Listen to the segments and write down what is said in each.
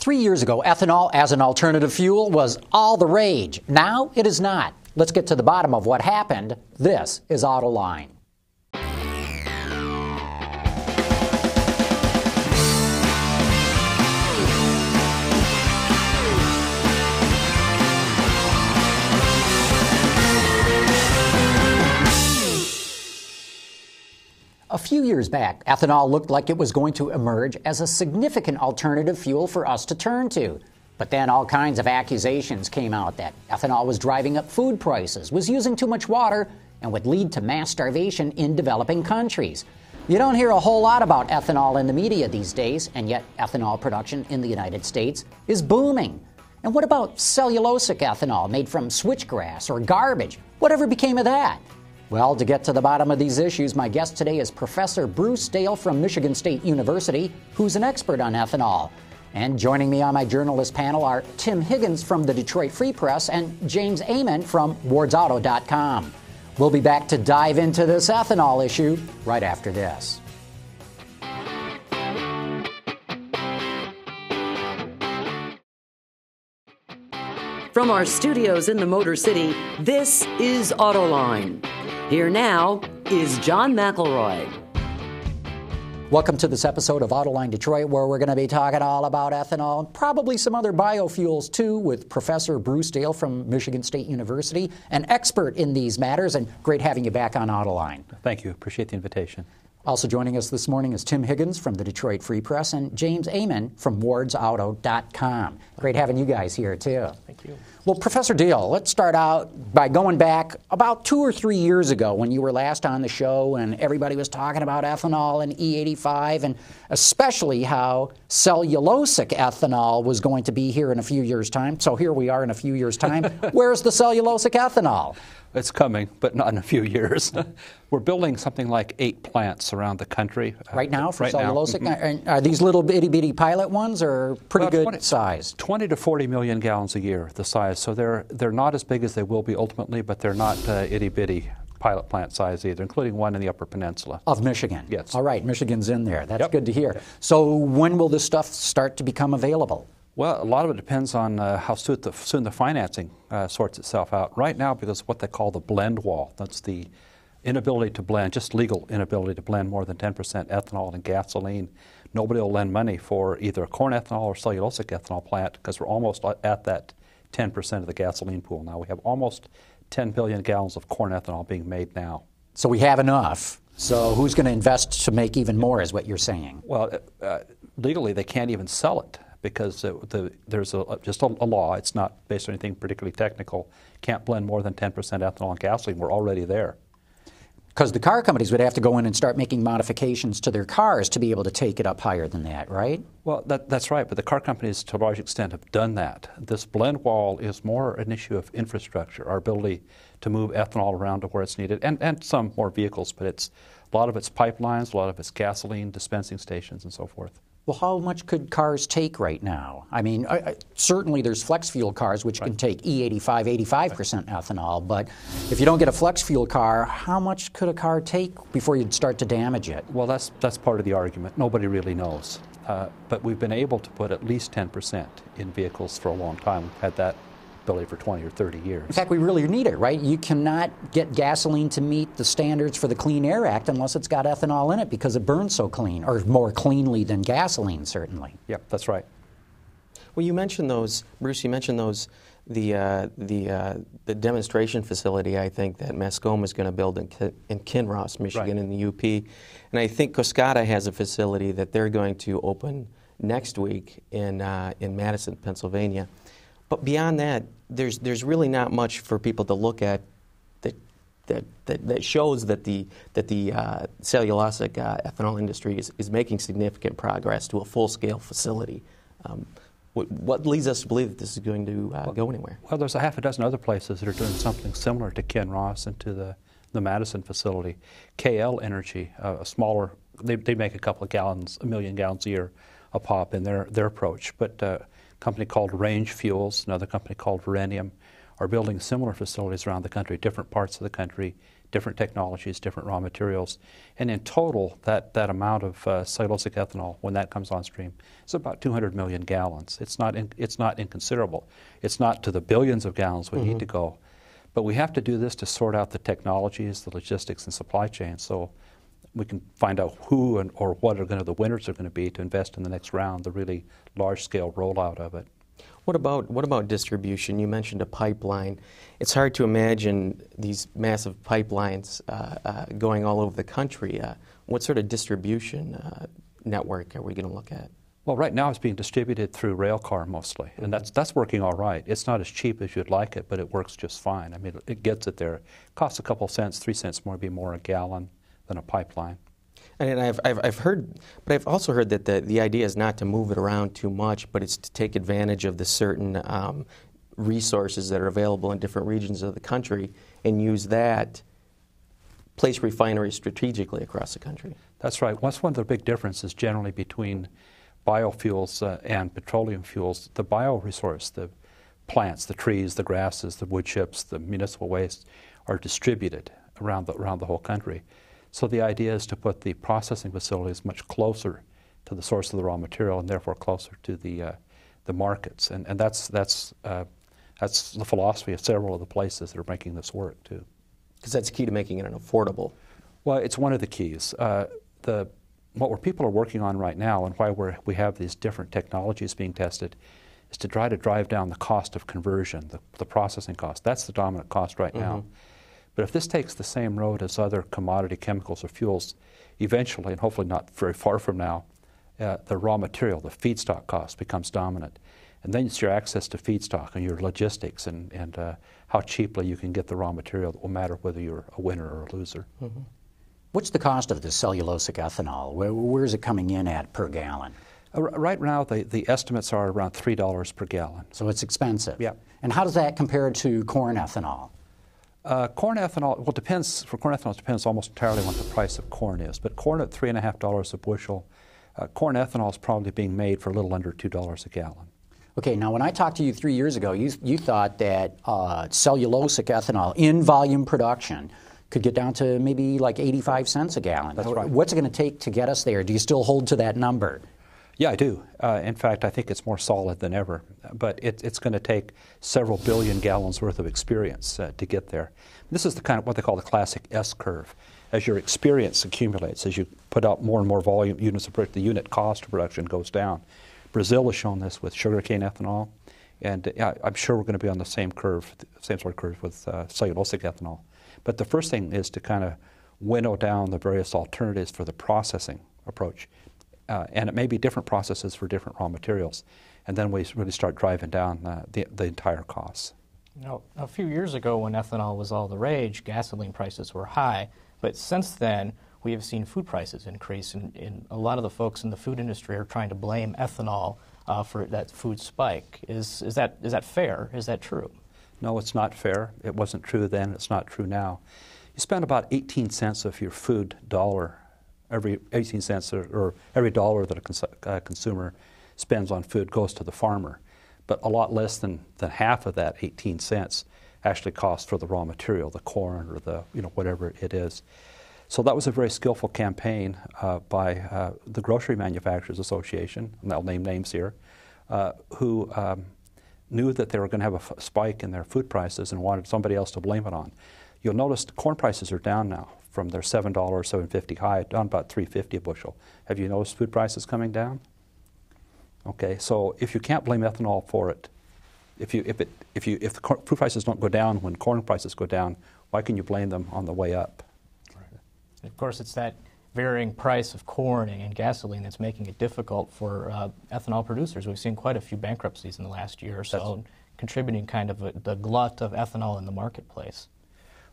3 years ago, ethanol as an alternative fuel was all the rage. Now it is not. Let's get to the bottom of what happened. This is AutoLine. A few years back, ethanol looked like it was going to emerge as a significant alternative fuel for us to turn to. But then all kinds of accusations came out that ethanol was driving up food prices, was using too much water, and would lead to mass starvation in developing countries. You don't hear a whole lot about ethanol in the media these days, and yet ethanol production in the United States is booming. And what about cellulosic ethanol made from switchgrass or garbage? Whatever became of that? Well, to get to the bottom of these issues, my guest today is Professor Bruce Dale from Michigan State University, who's an expert on ethanol. And joining me on my journalist panel are Tim Higgins from the Detroit Free Press and James Amon from WardsAuto.com. We'll be back to dive into this ethanol issue right after this. From our studios in the Motor City, this is AutoLine. Here now is John McElroy. Welcome to this episode of AutoLine Detroit, where we're going to be talking all about ethanol and probably some other biofuels, too, with Professor Bruce Dale from Michigan State University, an expert in these matters, and great having you back on AutoLine. Thank you. Appreciate the invitation. Also joining us this morning is Tim Higgins from the Detroit Free Press and James Amon from WardsAuto.com. Great having you guys here, too. Thank you. Well, Professor Dale, let's start out by going back about 2 or 3 years ago when you were last on the show and everybody was talking about ethanol and E85 and especially how cellulosic ethanol was going to be here in a few years' time. So here we are in a few years' time. Where's the cellulosic ethanol? It's coming, but not in a few years. We're building something like 8 plants around the country. Right now for cellulosic? Now. Mm-hmm. Are these little itty-bitty pilot ones or pretty good 20, size? 20 to 40 million gallons a year, the size. So they're not as big as they will be ultimately, but they're not itty-bitty pilot plant size either, including one in the Upper Peninsula. Of Michigan? Yes. All right, Michigan's in there. That's good to hear. Yep. So when will this stuff start to become available? Well, a lot of it depends on how soon the financing sorts itself out. Right now, because of what they call the blend wall, that's the inability to blend, just legal inability to blend more than 10% ethanol and gasoline. Nobody will lend money for either a corn ethanol or cellulosic ethanol plant because we're almost at that 10% of the gasoline pool now. We have almost 10 billion gallons of corn ethanol being made now. So we have enough. So who's going to invest to make even more is what you're saying? Well, legally, they can't even sell it. Because there's just a law, it's not based on anything particularly technical, can't blend more than 10% ethanol and gasoline. We're already there. Because the car companies would have to go in and start making modifications to their cars to be able to take it up higher than that, right? Well, that's right, but the car companies to a large extent have done that. This blend wall is more an issue of infrastructure, our ability to move ethanol around to where it's needed, and some more vehicles, but it's a lot of it's pipelines, a lot of it's gasoline dispensing stations and so forth. Well, how much could cars take right now? I mean, certainly there's flex fuel cars, which can take E85, 85% ethanol. But if you don't get a flex fuel car, how much could a car take before you'd start to damage it? Well, that's part of the argument. Nobody really knows. But we've been able to put at least 10% in vehicles for a long time. We've had that ability for 20 or 30 years. In fact, we really need it, right? You cannot get gasoline to meet the standards for the Clean Air Act unless it's got ethanol in it because it burns so clean, or more cleanly than gasoline, certainly. Yep, that's right. Well, you mentioned those, Bruce, the demonstration facility, I think, that Mascoma is going to build in Kinross, Michigan, in the UP. And I think Coskata has a facility that they're going to open next week in Madison, Pennsylvania. But beyond that, there's really not much for people to look at that shows that the cellulosic ethanol industry is making significant progress to a full-scale facility. What leads us to believe that this is going to go anywhere? Well, there's a half a dozen other places that are doing something similar to Kinross and to the Madison facility. KL Energy, a smaller, they make a million gallons a year a pop in their approach, but. Company called Range Fuels, another company called Verenium, are building similar facilities around the country, different parts of the country, different technologies, different raw materials. And in total, that amount of cellulosic ethanol, when that comes on stream, is about 200 million gallons. It's not inconsiderable. It's not to the billions of gallons we need to go. But we have to do this to sort out the technologies, the logistics, and supply chain so we can find out who and or what are going to the winners are going to be to invest in the next round, the really large-scale rollout of it. What about distribution? You mentioned a pipeline. It's hard to imagine these massive pipelines going all over the country. What sort of distribution network are we going to look at? Well, right now it's being distributed through rail car mostly, and that's working all right. It's not as cheap as you'd like it, but it works just fine. I mean, it gets it there. It costs a couple cents, 3 cents more, be more a gallon than a pipeline. And I've heard, but I've also heard that the idea is not to move it around too much, but it's to take advantage of the certain resources that are available in different regions of the country and use that, place refineries strategically across the country. That's right. That's one of the big differences generally between biofuels and petroleum fuels. The bioresource, the plants, the trees, the grasses, the wood chips, the municipal waste are distributed around the whole country. So the idea is to put the processing facilities much closer to the source of the raw material and therefore closer to the markets. And that's the philosophy of several of the places that are making this work too. Because that's key to making it an affordable. Well, it's one of the keys. What people are working on right now and why we have these different technologies being tested is to try to drive down the cost of conversion, the processing cost. That's the dominant cost right now. But if this takes the same road as other commodity chemicals or fuels, eventually, and hopefully not very far from now, the raw material, the feedstock cost becomes dominant. And then it's your access to feedstock and your logistics and how cheaply you can get the raw material that will matter whether you're a winner or a loser. What's the cost of the cellulosic ethanol? Where is it coming in at per gallon? Right now, the estimates are around $3 per gallon. So it's expensive. Yeah. And how does that compare to corn ethanol? Corn ethanol, well, depends. For corn ethanol, it depends almost entirely on what the price of corn is. But corn at $3.50 a bushel, corn ethanol is probably being made for a little under $2 a gallon. Okay, now when I talked to you 3 years ago, you thought that cellulosic ethanol in volume production could get down to maybe like 85 cents a gallon. That's right. What's it going to take to get us there? Do you still hold to that number? Yeah, I do. In fact, I think it's more solid than ever. But it's going to take several billion gallons worth of experience to get there. This is the kind of what they call the classic S-curve. As your experience accumulates, as you put out more and more volume units of production, the unit cost of production goes down. Brazil has shown this with sugarcane ethanol, and I'm sure we're going to be on the same sort of curve with cellulosic ethanol. But the first thing is to kind of winnow down the various alternatives for the processing approach. And it may be different processes for different raw materials. And then we really start driving down the entire costs. You know, a few years ago when ethanol was all the rage, gasoline prices were high. But since then, we have seen food prices increase. And a lot of the folks in the food industry are trying to blame ethanol for that food spike. Is that fair? Is that true? No, it's not fair. It wasn't true then. It's not true now. You spend about 18 cents of your food dollar every 18 cents or every dollar that a consumer spends on food goes to the farmer. But a lot less than half of that 18 cents actually costs for the raw material, the corn or the, whatever it is. So that was a very skillful campaign by the Grocery Manufacturers Association, and I'll name names here, who knew that they were going to have a spike in their food prices and wanted somebody else to blame it on. You'll notice the corn prices are down now from their $7, $7.50 high, down about $3.50 a bushel. Have you noticed food prices coming down? Okay, so if you can't blame ethanol for it, if the food prices don't go down when corn prices go down, why can you blame them on the way up? Right. And of course, it's that varying price of corn and gasoline that's making it difficult for ethanol producers. We've seen quite a few bankruptcies in the last year or so, contributing kind of the glut of ethanol in the marketplace.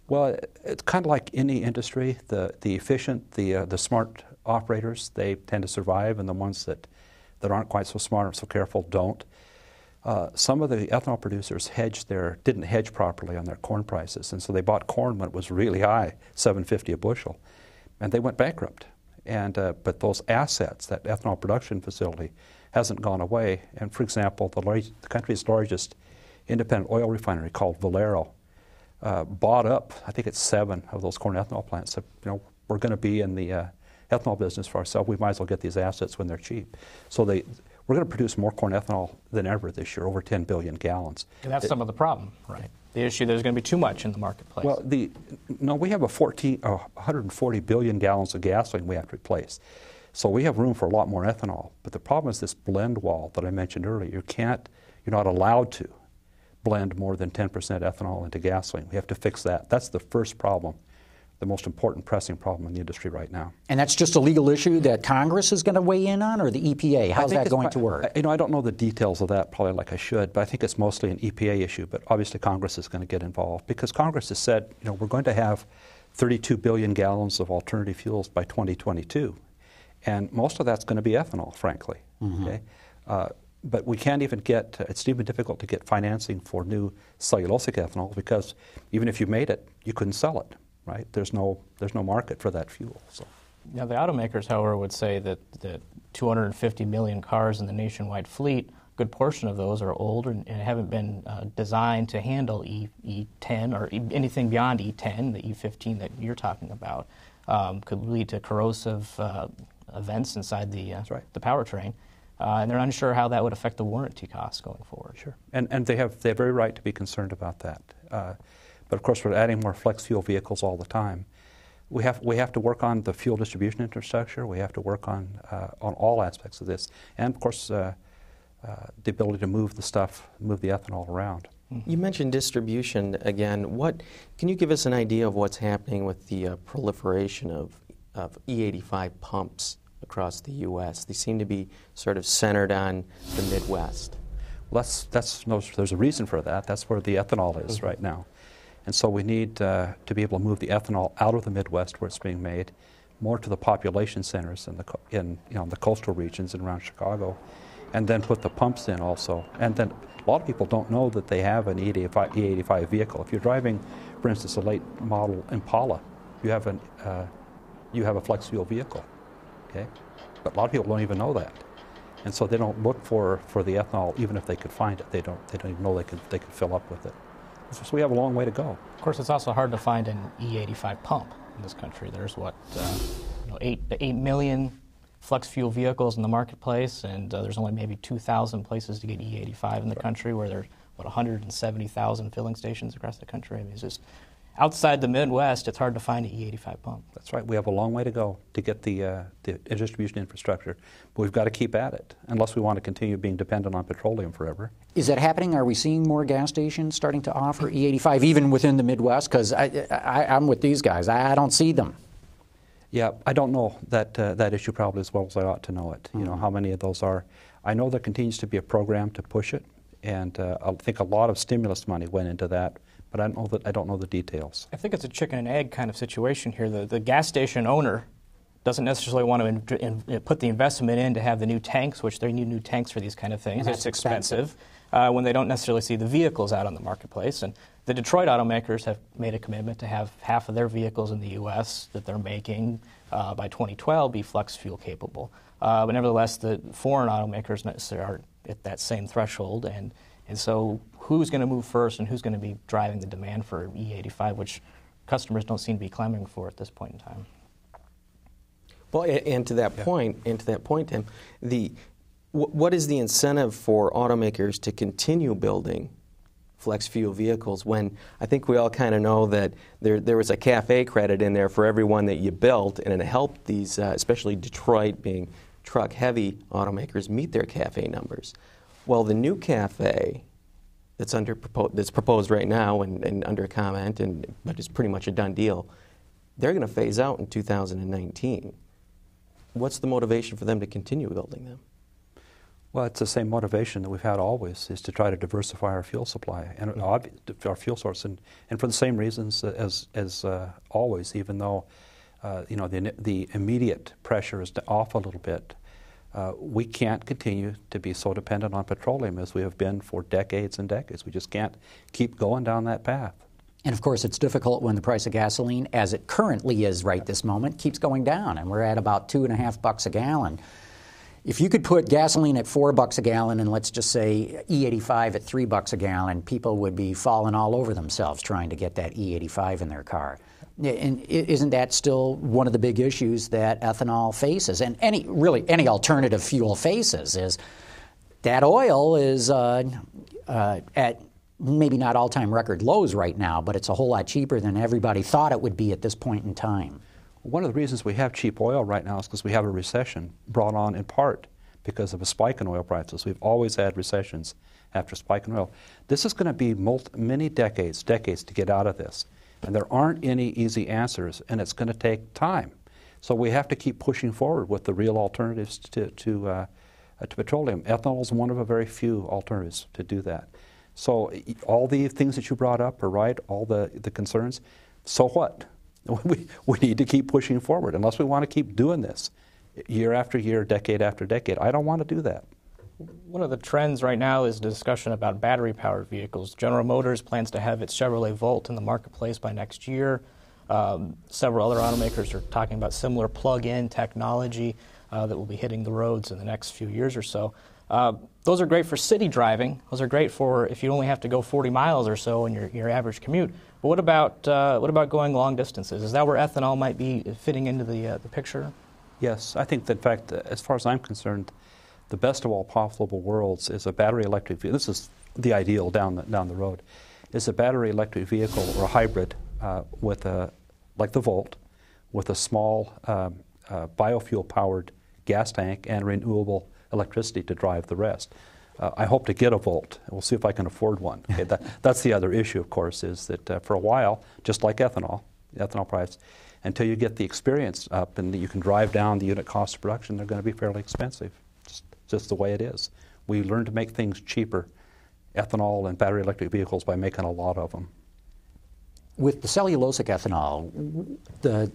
Well, it's kind of like any industry. The efficient, the smart operators, they tend to survive, and the ones that aren't quite so smart or so careful don't. Some of the ethanol producers didn't hedge properly on their corn prices, and so they bought corn when it was really high, $7.50 a bushel, and they went bankrupt. And but those assets, that ethanol production facility, hasn't gone away. And for example, the country's largest independent oil refinery called Valero. bought up, I think it's 7 of those corn ethanol plants. So, you know, we're going to be in the ethanol business for ourselves. We might as well get these assets when they're cheap. So we're going to produce more corn ethanol than ever this year, over 10 billion gallons. And that's some of the problem, right? The issue, there's going to be too much in the marketplace. Well, we have 140 billion gallons of gasoline we have to replace. So we have room for a lot more ethanol. But the problem is this blend wall that I mentioned earlier. You're not allowed to blend more than 10% ethanol into gasoline. We have to fix that. That's the first problem, the most important pressing problem in the industry right now. And that's just a legal issue that Congress is going to weigh in on, or the EPA? How's that going to work? You know, I don't know the details of that probably like I should, but I think it's mostly an EPA issue. But obviously Congress is going to get involved, because Congress has said, you know, we're going to have 32 billion gallons of alternative fuels by 2022. And most of that's going to be ethanol, frankly. Mm-hmm. Okay? But we can't even get, it's even difficult to get financing for new cellulosic ethanol, because even if you made it, you couldn't sell it. Right? There's no market for that fuel. So. Now, the automakers, however, would say that the 250 million cars in the nationwide fleet, a good portion of those are old and haven't been designed to handle E10 or anything beyond E10, the E15 that you're talking about, could lead to corrosive events inside the powertrain. And they're unsure how that would affect the warranty costs going forward. Sure. And they have every right to be concerned about that. But of course, we're adding more flex fuel vehicles all the time. We have to work on the fuel distribution infrastructure. We have to work on all aspects of this, and of course, the ability to move the ethanol around. Mm-hmm. You mentioned distribution again. What can you give us an idea of what's happening with the proliferation of E85 pumps across the U.S.? They seem to be sort of centered on the Midwest. Well, there's a reason for that. That's where the ethanol is right now. And so we need to be able to move the ethanol out of the Midwest, where it's being made, more to the population centers in the coastal regions and around Chicago, and then put the pumps in also. And then a lot of people don't know that they have an E85 vehicle. If you're driving, for instance, a late model Impala, you have a flex fuel vehicle. Okay, but a lot of people don't even know that, and so they don't look for the ethanol, even if they could find it. They don't even know they could fill up with it. So we have a long way to go. Of course, it's also hard to find an E85 pump in this country. There's 8 million flex fuel vehicles in the marketplace, and there's only maybe 2,000 places to get E85 in the country, where there's 170,000 filling stations across the country. I mean, it's just outside the Midwest, it's hard to find an E85 pump. That's right. We have a long way to go to get the distribution infrastructure, but we've got to keep at it, unless we want to continue being dependent on petroleum forever. Is that happening? Are we seeing more gas stations starting to offer E85, even within the Midwest? Because I'm with these guys. I don't see them. Yeah, I don't know that issue probably as well as I ought to know it. Mm-hmm. You know, how many of those are. I know there continues to be a program to push it, and I think a lot of stimulus money went into that. But I don't know the details. I think it's a chicken and egg kind of situation here. The gas station owner doesn't necessarily want to put the investment in to have the new tanks, which they need new tanks for these kind of things. It's expensive when they don't necessarily see the vehicles out on the marketplace. And the Detroit automakers have made a commitment to have half of their vehicles in the U.S. that they're making by 2012 be flex fuel capable. But nevertheless, the foreign automakers necessarily aren't at that same threshold. And so who's going to move first, and who's going to be driving the demand for E85, which customers don't seem to be clamoring for at this point in time? Well, and to that point, Tim, what is the incentive for automakers to continue building flex fuel vehicles when I think we all kind of know that there was a CAFE credit in there for every one that you built, and it helped these, especially Detroit being truck-heavy automakers, meet their CAFE numbers. Well, the new CAFE that's proposed right now and under comment, but it's pretty much a done deal, they're going to phase out in 2019. What's the motivation for them to continue building them? Well, it's the same motivation that we've had always, is to try to diversify our fuel supply and our fuel source, and for the same reasons as always, even though the immediate pressure is off a little bit. We can't continue to be so dependent on petroleum as we have been for decades and decades. We just can't keep going down that path. And of course, it's difficult when the price of gasoline, as it currently is right this moment, keeps going down, and we're at about $2.50 a gallon. If you could put gasoline at $4 a gallon and let's just say E85 at $3 a gallon, people would be falling all over themselves trying to get that E85 in their car. And isn't that still one of the big issues that ethanol faces, and really any alternative fuel faces, is that oil is at maybe not all-time record lows right now, but it's a whole lot cheaper than everybody thought it would be at this point in time. One of the reasons we have cheap oil right now is because we have a recession brought on in part because of a spike in oil prices. We've always had recessions after spike in oil. This is going to be many decades to get out of this. And there aren't any easy answers, and it's going to take time. So we have to keep pushing forward with the real alternatives to petroleum. Ethanol is one of a very few alternatives to do that. So all the things that you brought up are right, all the concerns. So what? We need to keep pushing forward unless we want to keep doing this year after year, decade after decade. I don't want to do that. One of the trends right now is discussion about battery-powered vehicles. General Motors plans to have its Chevrolet Volt in the marketplace by next year. Several other automakers are talking about similar plug-in technology that will be hitting the roads in the next few years or so. Those are great for city driving. Those are great for if you only have to go 40 miles or so in your average commute. But what about going long distances? Is that where ethanol might be fitting into the picture? Yes, I think that, in fact, as far as I'm concerned, the best of all possible worlds is a battery electric vehicle. This is the ideal down the road. Is a battery electric vehicle or a hybrid with a, like the Volt, with a small biofuel powered gas tank and renewable electricity to drive the rest. I hope to get a Volt. We'll see if I can afford one. Okay, that's the other issue, of course, is that for a while, just like ethanol price, until you get the experience up and you can drive down the unit cost of production, they're going to be fairly expensive. Just the way it is. We learn to make things cheaper, ethanol and battery electric vehicles, by making a lot of them. With the cellulosic ethanol, the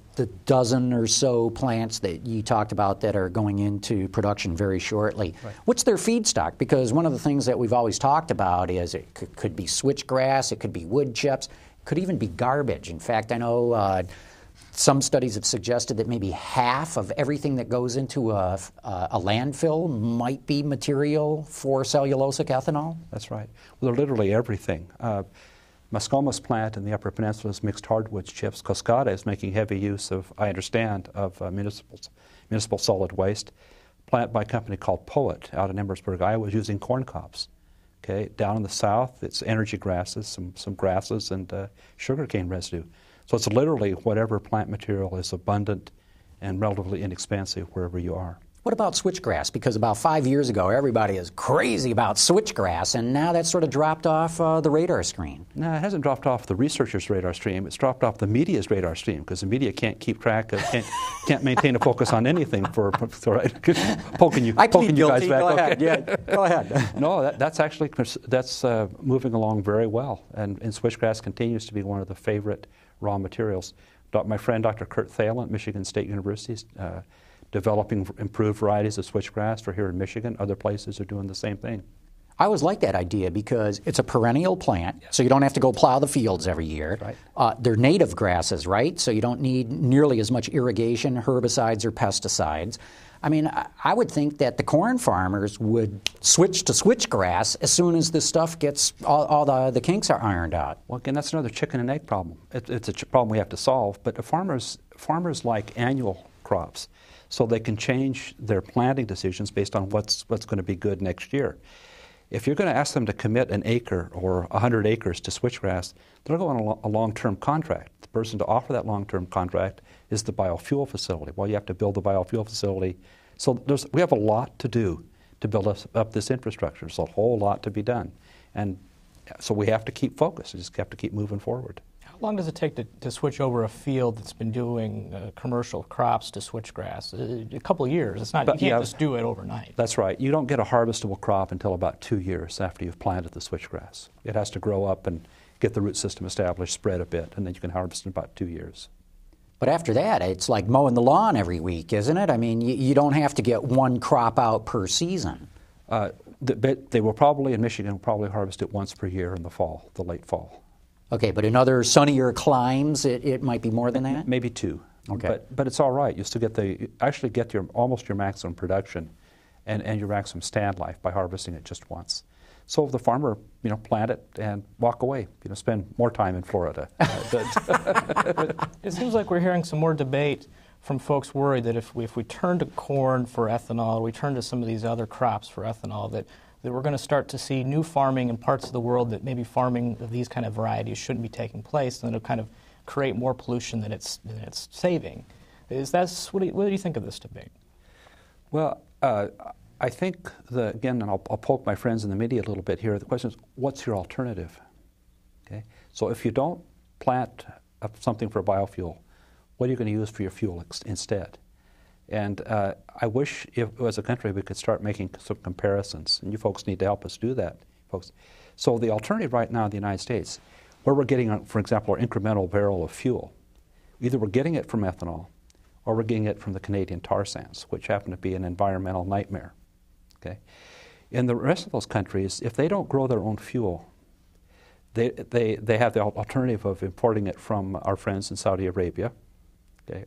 dozen or so plants that you talked about that are going into production very shortly, right. What's their feedstock? Because one of the things that we've always talked about is it could be switchgrass, it could be wood chips, it could even be garbage. In fact, I know some studies have suggested that maybe half of everything that goes into a landfill might be material for cellulosic ethanol. That's right. Well, literally everything. Mascoma's plant in the Upper Peninsula is mixed hardwood chips. Coskata is making heavy use of, I understand, of municipal solid waste. Plant by a company called Poet out in Embersburg, Iowa, is using corn cobs. Okay, down in the south, it's energy grasses, some grasses, and sugarcane residue. So it's literally whatever plant material is abundant and relatively inexpensive wherever you are. What about switchgrass? Because about 5 years ago, everybody is crazy about switchgrass, and now that's sort of dropped off the radar screen. No, it hasn't dropped off the researchers' radar stream. It's dropped off the media's radar stream, because the media can't keep track of, can't maintain a focus on anything for poking you guys back. Go ahead. No, that's actually moving along very well, and switchgrass continues to be one of the favorite raw materials. My friend Dr. Kurt Thalen at Michigan State University developing improved varieties of switchgrass for here in Michigan. Other places are doing the same thing. I always like that idea because it's a perennial plant, so you don't have to go plow the fields every year. Right. They're native grasses, right? So you don't need nearly as much irrigation, herbicides, or pesticides. I mean, I would think that the corn farmers would switch to switchgrass as soon as this stuff gets, all the kinks are ironed out. Well, again, that's another chicken and egg problem. It's a problem we have to solve, but farmers like annual crops. So they can change their planting decisions based on what's going to be good next year. If you're going to ask them to commit an acre or 100 acres to switchgrass, they're going to want a long-term contract. The person to offer that long-term contract is the biofuel facility. Well, you have to build the biofuel facility. So we have a lot to do to build up this infrastructure. There's a whole lot to be done. And so we have to keep focused. We just have to keep moving forward. How long does it take to switch over a field that's been doing commercial crops to switchgrass? A couple of years. It's not, you can't just do it overnight. That's right. You don't get a harvestable crop until about 2 years after you've planted the switchgrass. It has to grow up and get the root system established, spread a bit, and then you can harvest in about 2 years. But after that, it's like mowing the lawn every week, isn't it? I mean, you don't have to get one crop out per season. They will probably, in Michigan, harvest it once per year in the fall, the late fall. Okay, but in other sunnier climes, it might be more than that? Maybe two. Okay. But it's all right. You still get almost your maximum production and you rack some stand life by harvesting it just once. So the farmer, you know, plant it and walk away. You know, spend more time in Florida. It seems like we're hearing some more debate from folks worried that if we turn to corn for ethanol, we turn to some of these other crops for ethanol, that we're going to start to see new farming in parts of the world that maybe farming of these kind of varieties shouldn't be taking place, and it'll kind of create more pollution than it's saving. What do you think of this debate? Well, I think, I'll poke my friends in the media a little bit here, the question is, what's your alternative? Okay? So if you don't plant something for biofuel, what are you going to use for your fuel instead? And I wish, as a country, we could start making some comparisons, and you folks need to help us do that, folks. So the alternative right now in the United States, where we're getting, for example, our incremental barrel of fuel, either we're getting it from ethanol or we're getting it from the Canadian tar sands, which happen to be an environmental nightmare. Okay. In the rest of those countries, if they don't grow their own fuel, they have the alternative of importing it from our friends in Saudi Arabia, okay,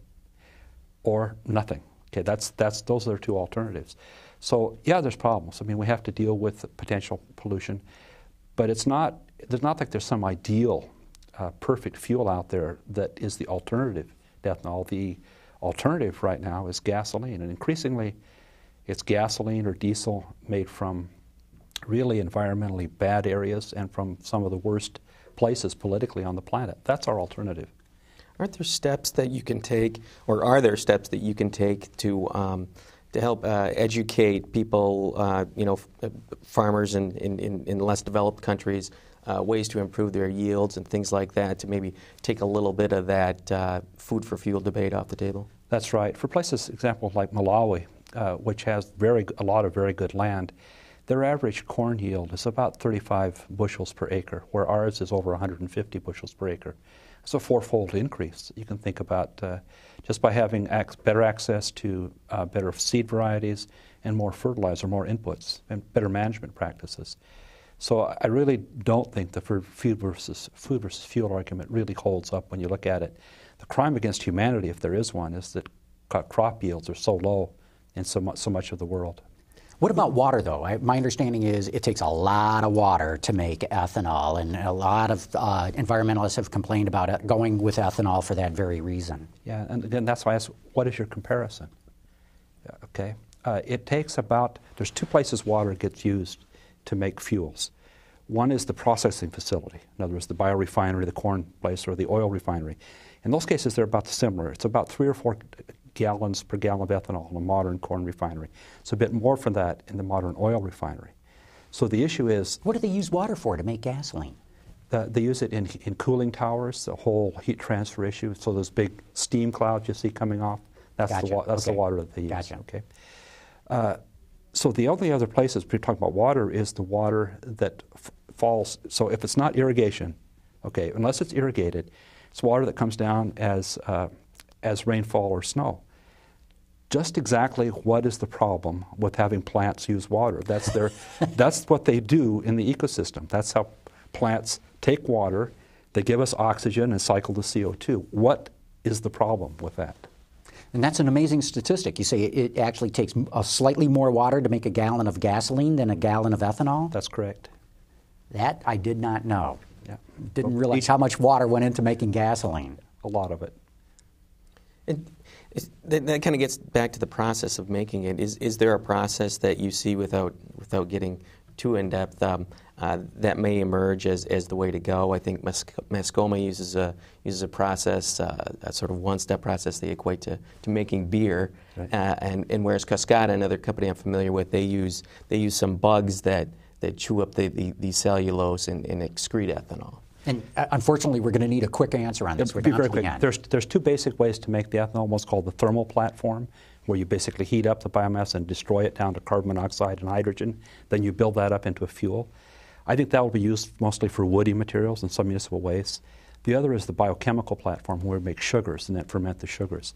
or nothing. Okay, those are their two alternatives. So yeah, there's problems. I mean, we have to deal with potential pollution, but there's some ideal, perfect fuel out there that is the alternative to ethanol. The alternative right now is gasoline, and increasingly, it's gasoline or diesel made from really environmentally bad areas and from some of the worst places politically on the planet. That's our alternative. Are there steps that you can take to help educate people, farmers in less developed countries, ways to improve their yields and things like that, to maybe take a little bit of that food for fuel debate off the table? That's right. For places, example, like Malawi, which has a lot of very good land, their average corn yield is about 35 bushels per acre, where ours is over 150 bushels per acre. It's a fourfold increase. You can think about just by having better access to better seed varieties and more fertilizer, more inputs, and better management practices. So I really don't think the food versus fuel argument really holds up when you look at it. The crime against humanity, if there is one, is that crop yields are so low in so much of the world. What about water, though? My understanding is it takes a lot of water to make ethanol, and a lot of environmentalists have complained about it going with ethanol for that very reason. Yeah, and then that's why I ask, what is your comparison? Okay, there's two places water gets used to make fuels. One is the processing facility, in other words, the biorefinery, the corn place, or the oil refinery. In those cases, they're about similar. It's about 3 or 4 gallons per gallon of ethanol in a modern corn refinery. It's a bit more for that in the modern oil refinery. So the issue is, what do they use water for to make gasoline? They use it in cooling towers, the whole heat transfer issue. So those big steam clouds you see coming off, that's the water that they use. Gotcha. Okay. So the only other places we're talking about water is the water that falls. So if it's not irrigation, okay, unless it's irrigated, it's water that comes down as rainfall or snow. Just exactly what is the problem with having plants use water? That's what they do in the ecosystem. That's how plants take water, they give us oxygen and cycle the CO2. What is the problem with that? And that's an amazing statistic. You say it actually takes slightly more water to make a gallon of gasoline than a gallon of ethanol? That's correct. That I did not know. Yeah. Didn't realize how much water went into making gasoline. A lot of it. And that kind of gets back to the process of making it. Is there a process that you see, without getting too in depth, that may emerge as the way to go? I think Mascoma uses a process, a sort of one-step process they equate to making beer. Right. And whereas Coskata, another company I'm familiar with, they use some bugs that chew up the cellulose and excrete ethanol. And unfortunately, we're going to need a quick answer on this. We're not quick. There's two basic ways to make the ethanol. One's called the thermal platform, where you basically heat up the biomass and destroy it down to carbon monoxide and hydrogen. Then you build that up into a fuel. I think that will be used mostly for woody materials and some municipal waste. The other is the biochemical platform, where we make sugars and then ferment the sugars.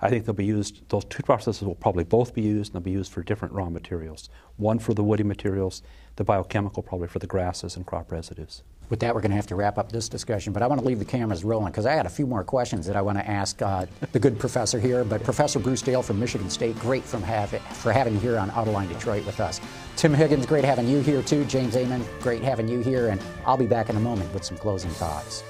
I think they'll be used, those two processes will probably both be used, and they'll be used for different raw materials. One for the woody materials, the biochemical probably for the grasses and crop residues. With that, we're going to have to wrap up this discussion, but I want to leave the cameras rolling because I had a few more questions that I want to ask the good professor here. But Professor Bruce Dale from Michigan State, great for having you here on AutoLine Detroit with us. Tim Higgins, great having you here too. James Amon, great having you here, and I'll be back in a moment with some closing thoughts.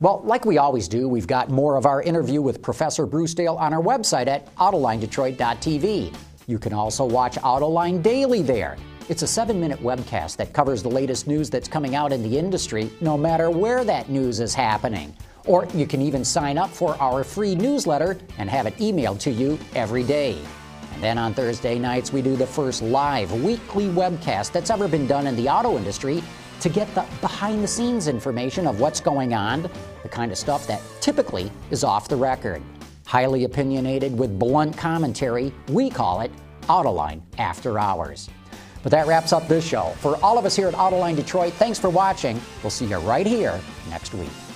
Well, like we always do, we've got more of our interview with Professor Bruce Dale on our website at AutoLineDetroit.tv. You can also watch AutoLine Daily there. It's a 7-minute webcast that covers the latest news that's coming out in the industry, no matter where that news is happening. Or you can even sign up for our free newsletter and have it emailed to you every day. And then on Thursday nights, we do the first live weekly webcast that's ever been done in the auto industry, to get the behind-the-scenes information of what's going on, the kind of stuff that typically is off the record. Highly opinionated with blunt commentary, we call it AutoLine After Hours. But that wraps up this show. For all of us here at AutoLine Detroit, thanks for watching. We'll see you right here next week.